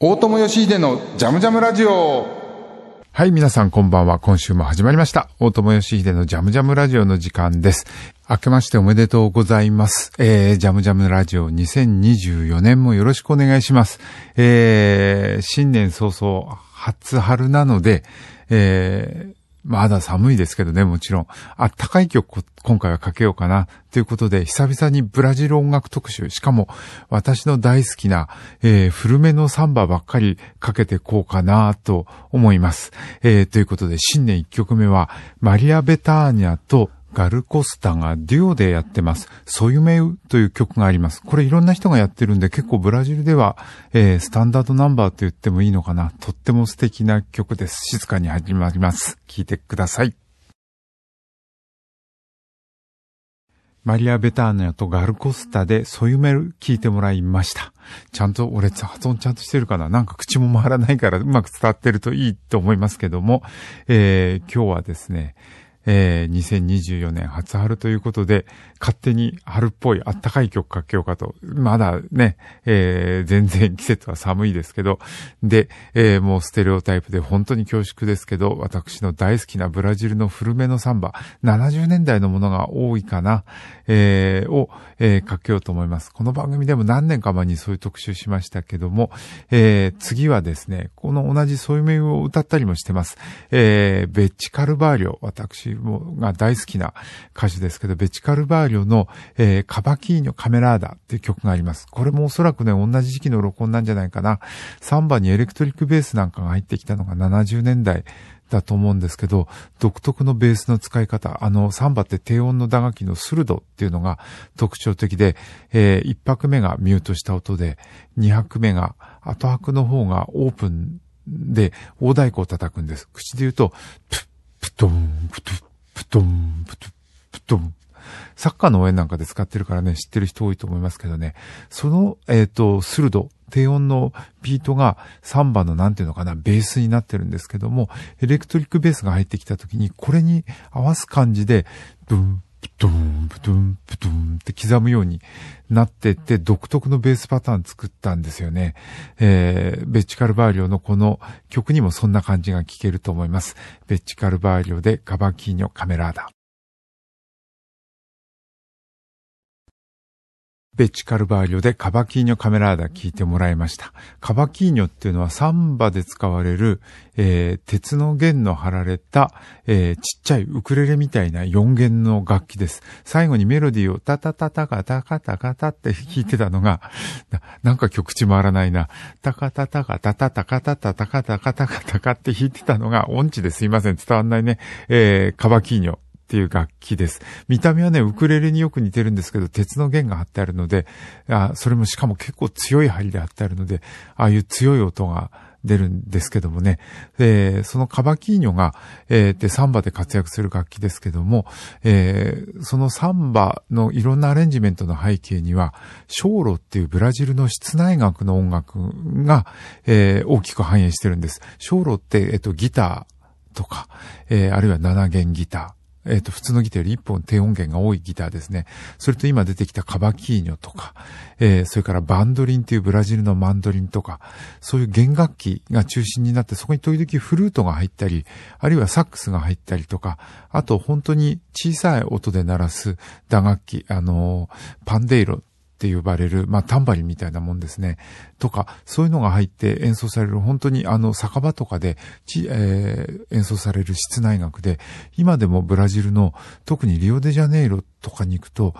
大友義秀のジャムジャムラジオ。はい、皆さんこんばんは。今週も始まりました、大友義秀のジャムジャムラジオの時間です。明けましておめでとうございます。ジャムジャムラジオ2024年もよろしくお願いします。新年早々初春なので、まだ寒いですけどね、もちろん。あったかい曲、今回はかけようかな。ということで、久々にブラジル音楽特集。しかも、私の大好きな、古めのサンバばっかりかけてこうかなと思います。ということで、新年1曲目は、マリア・ベターニャとガルコスタがデュオでやってます。ソユメウという曲があります。これいろんな人がやってるんで、結構ブラジルでは、スタンダードナンバーと言ってもいいのかな。とっても素敵な曲です。静かに始まります。聴いてください。マリア・ベターニャとガルコスタでソユメウ聴いてもらいました。ちゃんと俺発音ちゃんとしてるかな。なんか口も回らないからうまく伝わってるといいと思いますけども、今日はですね、2024年初春ということで、勝手に春っぽいあったかい曲かけようかと。まだね、全然季節は寒いですけど、で、もうステレオタイプで本当に恐縮ですけど、私の大好きなブラジルの古めのサンバ、70年代のものが多いかな、かけようと思います。この番組でも何年か前にそういう特集しましたけども、次はですね、この同じそういう名を歌ったりもしてます。ベッチ・カルバーリョ、私が大好きな歌手ですけど、ベチカルバーリョの、カバキーニョカメラーダっていう曲があります。これもおそらくね、同じ時期の録音なんじゃないかな。サンバにエレクトリックベースなんかが入ってきたのが70年代だと思うんですけど、独特のベースの使い方、サンバって低音の打楽器のスルドっていうのが特徴的で、1拍目がミュートした音で、2拍目が後拍の方がオープンで大太鼓を叩くんです。口で言うとプトン、プトン、プトン、プトン、プトン。サッカーの応援なんかで使ってるからね、知ってる人多いと思いますけどね。その、スルド、低音のビートがサンバのなんていうのかな、ベースになってるんですけども、エレクトリックベースが入ってきた時に、これに合わす感じで、ドゥン、プトン、プトン、プトンって刻むようになってって、独特のベースパターン作ったんですよね。ベッチ・カルバーリョのこの曲にもそんな感じが聞けると思います。ベッチ・カルバーリョでカバキーニョ・カメラーダ。ベッチ・カルバーリョでカバキーニョ・カメラーダ聞いてもらいました。カバキーニョっていうのはサンバで使われる、鉄の弦の張られた、ちっちゃいウクレレみたいな4弦の楽器です。最後にメロディーをタタタタカタカタカタって弾いてたのが、なんか曲地回らないな。タカタタカタタタカタタタカタカタカタカって弾いてたのが音痴ですいません。伝わんないね。カバキーニョっていう楽器です。見た目はね、ウクレレによく似てるんですけど、鉄の弦が張ってあるので、それもしかも結構強い針で張ってあるので、ああいう強い音が出るんですけどもね。そのカバキーニョが、サンバで活躍する楽器ですけども、そのサンバのいろんなアレンジメントの背景には、ショーロっていうブラジルの室内楽の音楽が、大きく反映してるんです。ショーロって、ギターとか、あるいは7弦ギター。普通のギターより一本低音源が多いギターですね。それと今出てきたカバキーニョとか、それからバンドリンというブラジルのマンドリンとか、そういう弦楽器が中心になって、そこに時々フルートが入ったり、あるいはサックスが入ったりとか、あと本当に小さい音で鳴らす打楽器、パンデイロって呼ばれる、タンバリンみたいなもんですね。とか、そういうのが入って演奏される、本当に酒場とかで、演奏される室内楽で、今でもブラジルの、特にリオデジャネイロとかに行くと、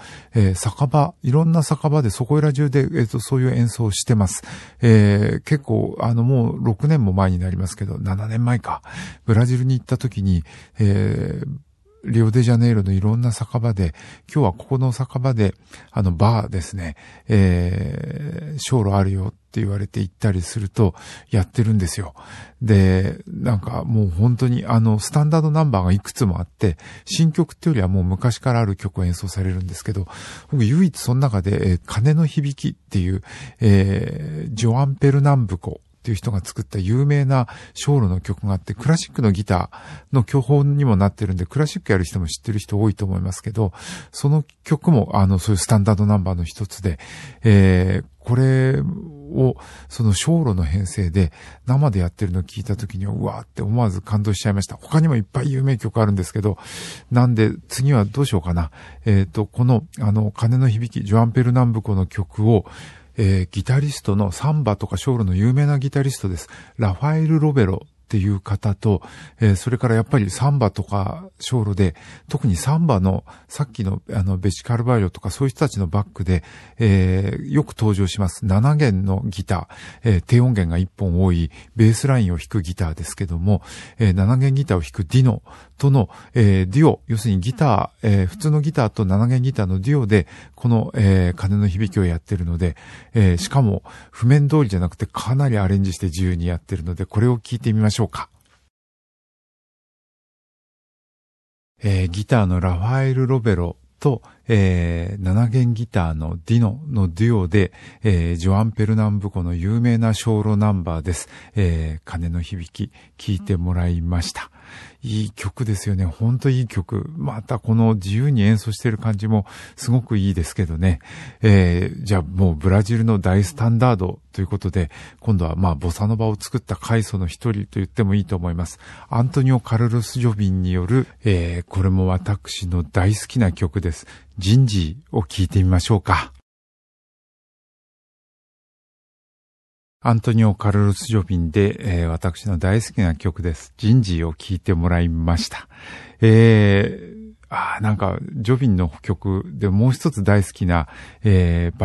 酒場、いろんな酒場で、そこら中で、そういう演奏をしてます。結構、もう6年も前になりますけど、7年前か。ブラジルに行った時に、リオデジャネイロのいろんな酒場で、今日はここの酒場で、バーですね、ショーロあるよって言われて行ったりすると、やってるんですよ。で、なんかもう本当にスタンダードナンバーがいくつもあって、新曲っていうよりはもう昔からある曲を演奏されるんですけど、僕唯一その中で、鐘の響きっていう、ジョアン・ペルナンブコ。っていう人が作った有名なショーロの曲があって、クラシックのギターの教本にもなってるんで、クラシックやる人も知ってる人多いと思いますけど、その曲もそういうスタンダードナンバーの一つで、これをそのショーロの編成で生でやってるのを聞いた時にはうわーって思わず感動しちゃいました。他にもいっぱい有名曲あるんですけど、なんで次はどうしようかな。この鐘の響き、ジョアン・ペルナンブコの曲を、ギタリストのサンバとかショーロの有名なギタリストです、ラファエル・ロベロっていう方と、それからやっぱりサンバとかショーロで、特にサンバのさっきのベチカルバイロとかそういう人たちのバックで、よく登場します7弦のギター、低音源が1本多いベースラインを弾くギターですけども、7弦ギターを弾くディノとの、デュオ、要するにギター、普通のギターと7弦ギターのデュオでこの、鐘の響きをやってるので、しかも譜面通りじゃなくてかなりアレンジして自由にやってるので、これを聞いてみましょう。ギターのラファエル・ロベロと、7弦ギターのディノのデュオで、ジョアン・ペルナンブコの有名なショーロナンバーです。鐘の響き、聴いてもらいました。いい曲ですよね。ほんといい曲。またこの自由に演奏してる感じもすごくいいですけどね。じゃあもうブラジルの大スタンダードということで、今度はまあボサノバを作った開祖の一人と言ってもいいと思います。アントニオ・カルロス・ジョビンによる、これも私の大好きな曲です。ジンジーを聴いてみましょうか。アントニオ・カルロス・ジョビンで、私の大好きな曲です。ジンジーを聴いてもらいました。なんか、ジョビンの曲でもう一つ大好きな、バ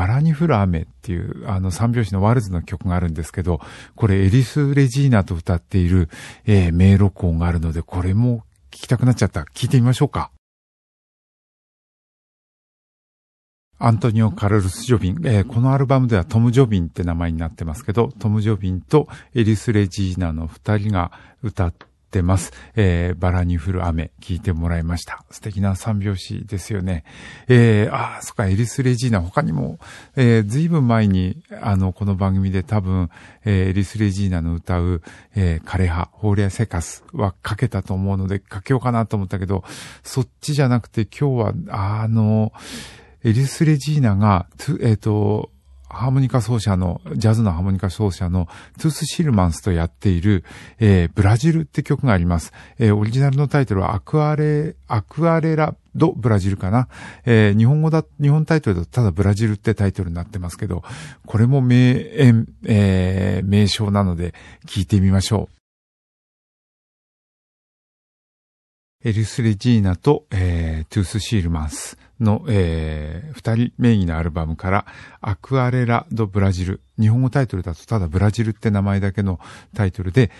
ラに降る雨っていう、三拍子のワルズの曲があるんですけど、これエリス・レジーナと歌っている、名録音があるので、これも聴きたくなっちゃった。聴いてみましょうか。アントニオ・カルロス・ジョビン、このアルバムではトム・ジョビンって名前になってますけど、トム・ジョビンとエリス・レジーナの二人が歌ってます。バラに降る雨、聴いてもらいました。素敵な三拍子ですよね。そっか、エリス・レジーナ、他にも、随分前に、この番組で多分、エリス・レジーナの歌う、カレハ、ホーリア・セカスはかけたと思うので、かけようかなと思ったけど、そっちじゃなくて今日は、エリス・レジーナが、ハーモニカ奏者の、ジャズのハーモニカ奏者のトゥース・シルマンスとやっている、ブラジルって曲があります。オリジナルのタイトルはアクアレラド・ブラジルかな。日本タイトルだとただブラジルってタイトルになってますけど、これも名称なので聞いてみましょう。エリス・レジーナと、トゥース・シールマンスの、二人名義のアルバムからアクアレラ・ド・ブラジル、日本語タイトルだとただブラジルって名前だけのタイトルで、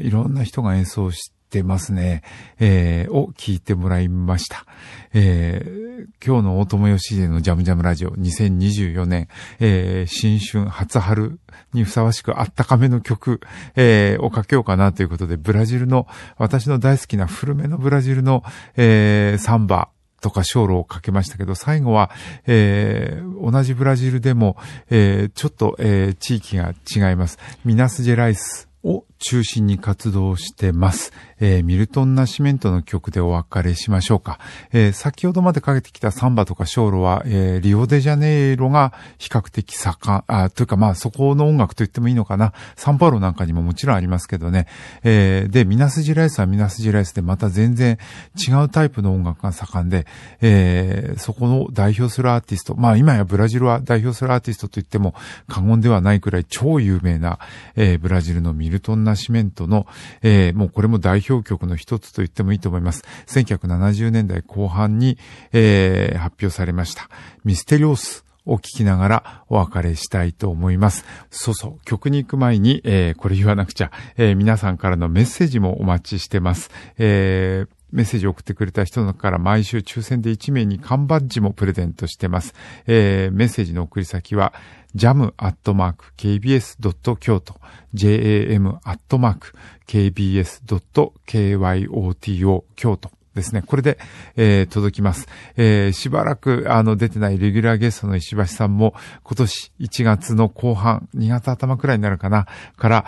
いろんな人が演奏してますね、を聞いてもらいました。今日の大友義秀のジャムジャムラジオ2024年、新春初春にふさわしくあったかめの曲、をかけようかなということで、ブラジルの、私の大好きな古めのブラジルの、サンバとかショーロをかけましたけど、最後は、同じブラジルでも、ちょっと、地域が違います。ミナスジェライスを中心に活動してます。ミルトン・ナシメントの曲でお別れしましょうか。先ほどまでかけてきたサンバとかショーロは、リオデジャネイロが比較的盛ん、というかまあそこの音楽と言ってもいいのかな。サンパウロなんかにももちろんありますけどね。で、ミナスジライスはミナスジライスでまた全然違うタイプの音楽が盛んで、そこの代表するアーティスト、まあ今やブラジルは代表するアーティストと言っても過言ではないくらい超有名な、ブラジルのミルトン・ナシメントの、もうこれも代表曲の一つと言ってもいいと思います。1970年代後半に、発表されました。ミステリオスを聞きながらお別れしたいと思います。そう、曲に行く前に、これ言わなくちゃ、皆さんからのメッセージもお待ちしてます。メッセージを送ってくれた人の中から毎週抽選で1名に缶バッジもプレゼントしてます。メッセージの送り先は、jam@kbs.kyoto、jam@kbs.kyoto、京都ですね。これで、届きます。しばらく出てないレギュラーゲストの石橋さんも今年1月の後半、2月頭くらいになるかなから、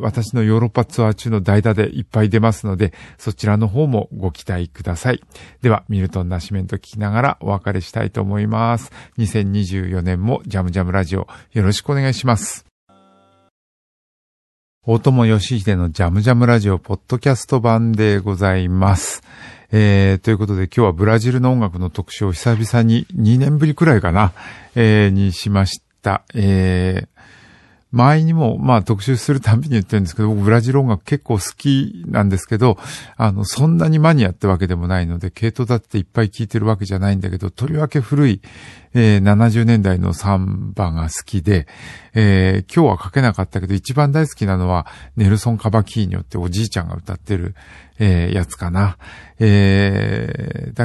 私のヨーロッパツアー中の代打でいっぱい出ますので、そちらの方もご期待ください。ではミルトン・ナシメント聞きながらお別れしたいと思います。2024年もジャムジャムラジオよろしくお願いします。大友義秀のジャムジャムラジオポッドキャスト版でございます。ということで今日はブラジルの音楽の特集を久々に2年ぶりくらいかな、にしました。前にもまあ特集するたびに言ってるんですけど、僕ブラジル音楽結構好きなんですけど、そんなにマニアってわけでもないので、系統だっていっぱい聴いてるわけじゃないんだけど、とりわけ古い、70年代のサンバが好きで、今日は書けなかったけど一番大好きなのはネルソン・カバキーニョっておじいちゃんが歌ってる、やつかな。だ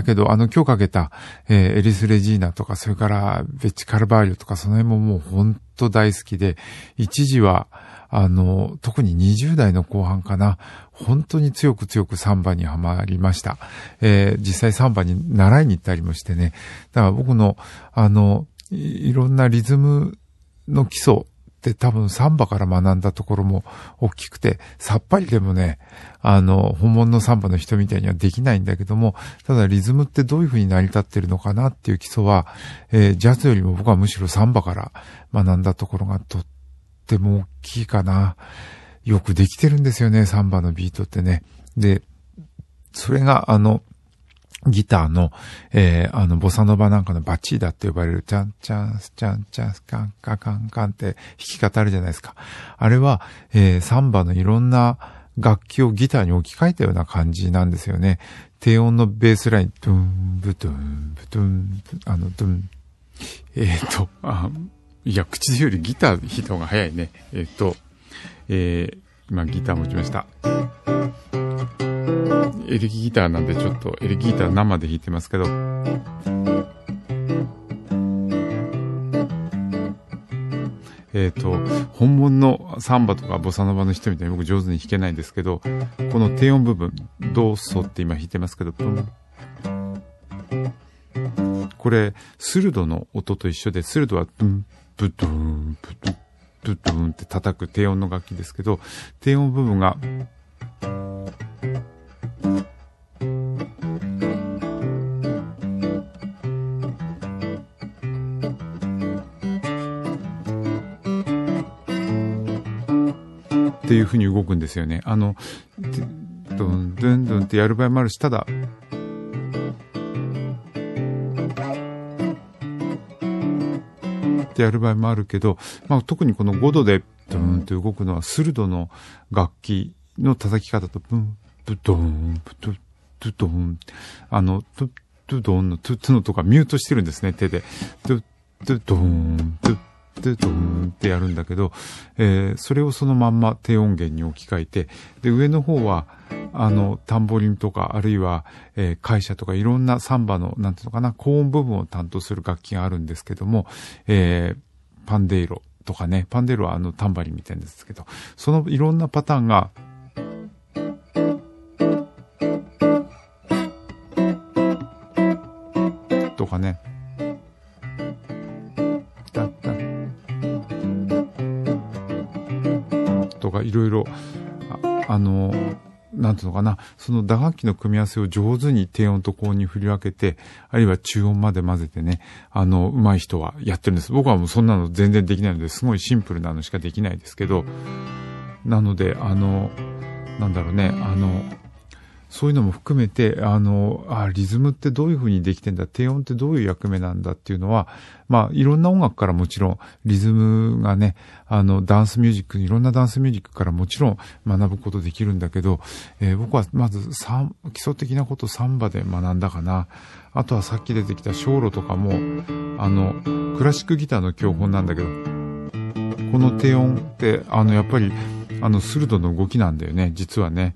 けど今日書けた、エリス・レジーナとかそれからベッチ・カルバーリョとかその辺ももう本当大好きで、一時は特に20代の後半かな、本当に強く強くサンバにはまりました。実際サンバに習いに行ったりもしてね。だから僕のいろんなリズムの基礎って多分サンバから学んだところも大きくて、さっぱりでもね、本物のサンバの人みたいにはできないんだけども、ただリズムってどういう風に成り立ってるのかなっていう基礎は、ジャズよりも僕はむしろサンバから学んだところがとっても大きいかな。よくできてるんですよね、サンバのビートってね。で、それがギターの、ボサノバなんかのバチーダって呼ばれる、チャンチャンス、チャンチャンス、カンカカンカンって弾き方あるじゃないですか。あれは、サンバのいろんな楽器をギターに置き換えたような感じなんですよね。低音のベースライン、ドゥン、ブドゥン、ブドゥン、ドゥン。いや、口でよりギター弾いた方が早いね。今ギター持ちました。エレキギターなんでちょっとエレキギター生で弾いてますけど、本物のサンバとかボサノバの人みたいに僕上手に弾けないんですけど、この低音部分ドソって今弾いてますけど、これスルドの音と一緒で、スルドはドゥンブドゥンブドゥンブドゥンって叩く低音の楽器ですけど、低音部分がっていう風に動くんですよね。ドンドンドンってやる場合もあるし、ただってやる場合もあるけど、まあ特にこの5度でドンって動くのはスルドの楽器の叩き方と、ブンブドンブドゥドン、ドゥドンのトゥトゥのとかミュートしてるんですね、手で。ドゥドゥドンブでドーンってやるんだけど、それをそのまんま低音源に置き換えて、で上の方はタンボリンとか、あるいはカイシャとかいろんなサンバのなんていうのかな、高音部分を担当する楽器があるんですけども、パンデイロとかね、パンデイロはタンバリンみたいなんですけど、そのいろんなパターンがとかね。いろいろなんていうのかな、その打楽器の組み合わせを上手に低音と高音に振り分けて、あるいは中音まで混ぜてね、上手い人はやってるんです。僕はもうそんなの全然できないので、すごいシンプルなのしかできないですけど、なのでなんだろうね、そういうのも含めて、リズムってどういう風にできてんだ、低音ってどういう役目なんだっていうのは、まあ、いろんな音楽からもちろん、リズムがね、ダンスミュージック、いろんなダンスミュージックからもちろん学ぶことできるんだけど、僕はまず基礎的なことをサンバで学んだかな。あとはさっき出てきたショーロとかも、クラシックギターの教本なんだけど、この低音って、やっぱり、スルドの動きなんだよね、実はね。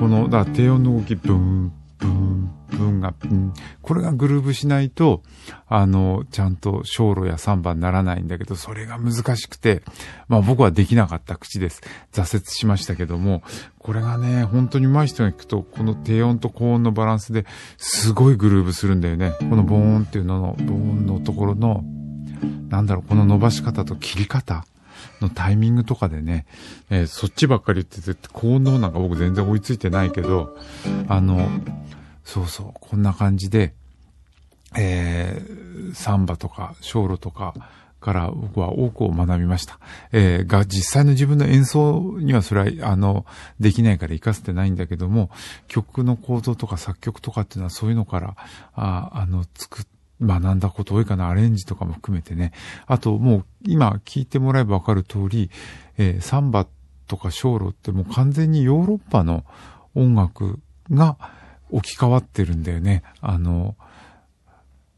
この低音の動き、ブーンブーンブー分が、うん、これがグルーブしないとちゃんと小路や3番にならないんだけど、それが難しくて、まあ僕はできなかった口です。挫折しましたけども、これがね、本当に上手い人が聞くと、この低音と高音のバランスですごいグルーブするんだよね。このボーンっていうのの、ボーンのところの、なんだろう、この伸ばし方と切り方のタイミングとかでね、そっちばっかり言ってて、高音の方なんか僕全然追いついてないけど、そうそう、こんな感じで、サンバとか、小路とかから僕は多くを学びました。が、実際の自分の演奏にはそれは、できないから活かせてないんだけども、曲の構造とか作曲とかっていうのはそういうのから、作って、学んだこと多いかな、アレンジとかも含めてね。あともう今聞いてもらえばわかる通り、サンバとか小路ってもう完全にヨーロッパの音楽が置き換わってるんだよね。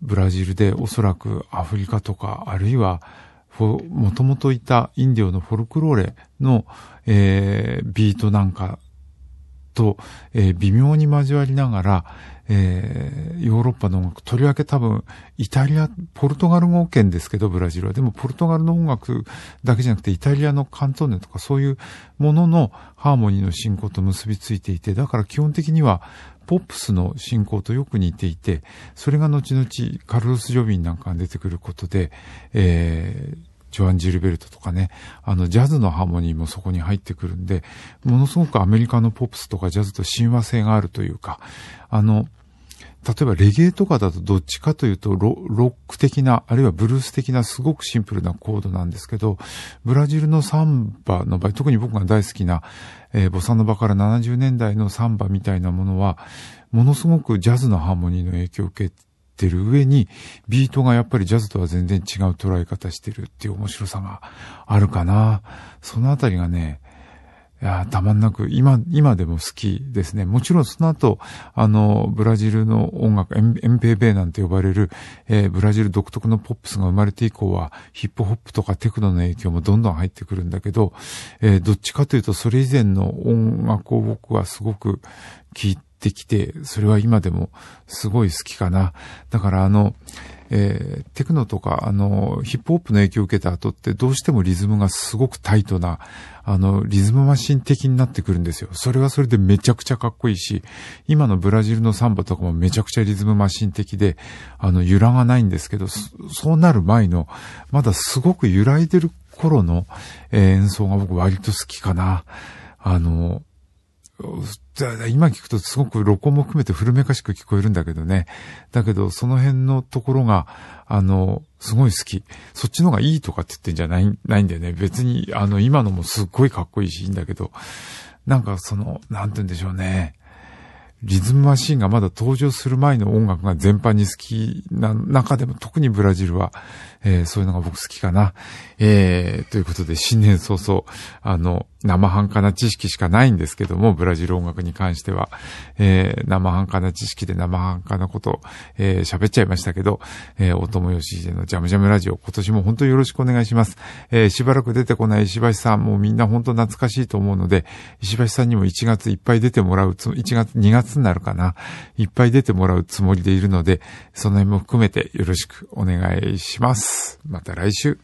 ブラジルでおそらくアフリカとか、あるいはもともといたインディオのフォルクローレの、ビートなんかと、微妙に交わりながら、ヨーロッパの音楽、とりわけ多分イタリア、ポルトガル語圏ですけど、ブラジルはでもポルトガルの音楽だけじゃなくてイタリアのカントーネとかそういうもののハーモニーの進行と結びついていて、だから基本的にはポップスの進行とよく似ていて、それが後々カルロス・ジョビンなんかが出てくることで、ジョアン・ジルベルトとかね、ジャズのハーモニーもそこに入ってくるんで、ものすごくアメリカのポップスとかジャズと親和性があるというか、例えばレゲエとかだとどっちかというとロック的な、あるいはブルース的なすごくシンプルなコードなんですけど、ブラジルのサンバの場合、特に僕が大好きな、ボサノバから70年代のサンバみたいなものは、ものすごくジャズのハーモニーの影響を受けて、てる上にビートがやっぱりジャズとは全然違う捉え方してるっていう面白さがあるかな。そのあたりがね、いやたまんなく今でも好きですね。もちろんその後ブラジルの音楽MPBなんて呼ばれる、ブラジル独特のポップスが生まれて以降はヒップホップとかテクノの影響もどんどん入ってくるんだけど、どっちかというとそれ以前の音楽を僕はすごく聴いてきて、それは今でもすごい好きかな。だからテクノとかヒップホップの影響を受けた後ってどうしてもリズムがすごくタイトなリズムマシン的になってくるんですよ。それはそれでめちゃくちゃかっこいいし、今のブラジルのサンバとかもめちゃくちゃリズムマシン的で揺らがないんですけど、そうなる前のまだすごく揺らいでる頃の、演奏が僕割と好きかな。今聞くとすごく録音も含めて古めかしく聞こえるんだけどね。だけどその辺のところが、すごい好き。そっちの方がいいとかって言ってんじゃないんだよね。別に今のもすっごいかっこいいしいいんだけど、なんかなんて言うんでしょうね。リズムマシーンがまだ登場する前の音楽が全般に好きな中でも特にブラジルは、そういうのが僕好きかな。ということで新年早々、生半可な知識しかないんですけども、ブラジル音楽に関しては、生半可な知識で生半可なこと喋っちゃいましたけど、大友義秀のジャムジャムラジオ、今年も本当によろしくお願いします。しばらく出てこない石橋さん、もうみんな本当懐かしいと思うので、石橋さんにも1月いっぱい出てもらう1月、2月になるかな。いっぱい出てもらうつもりでいるので、その辺も含めてよろしくお願いします。また来週。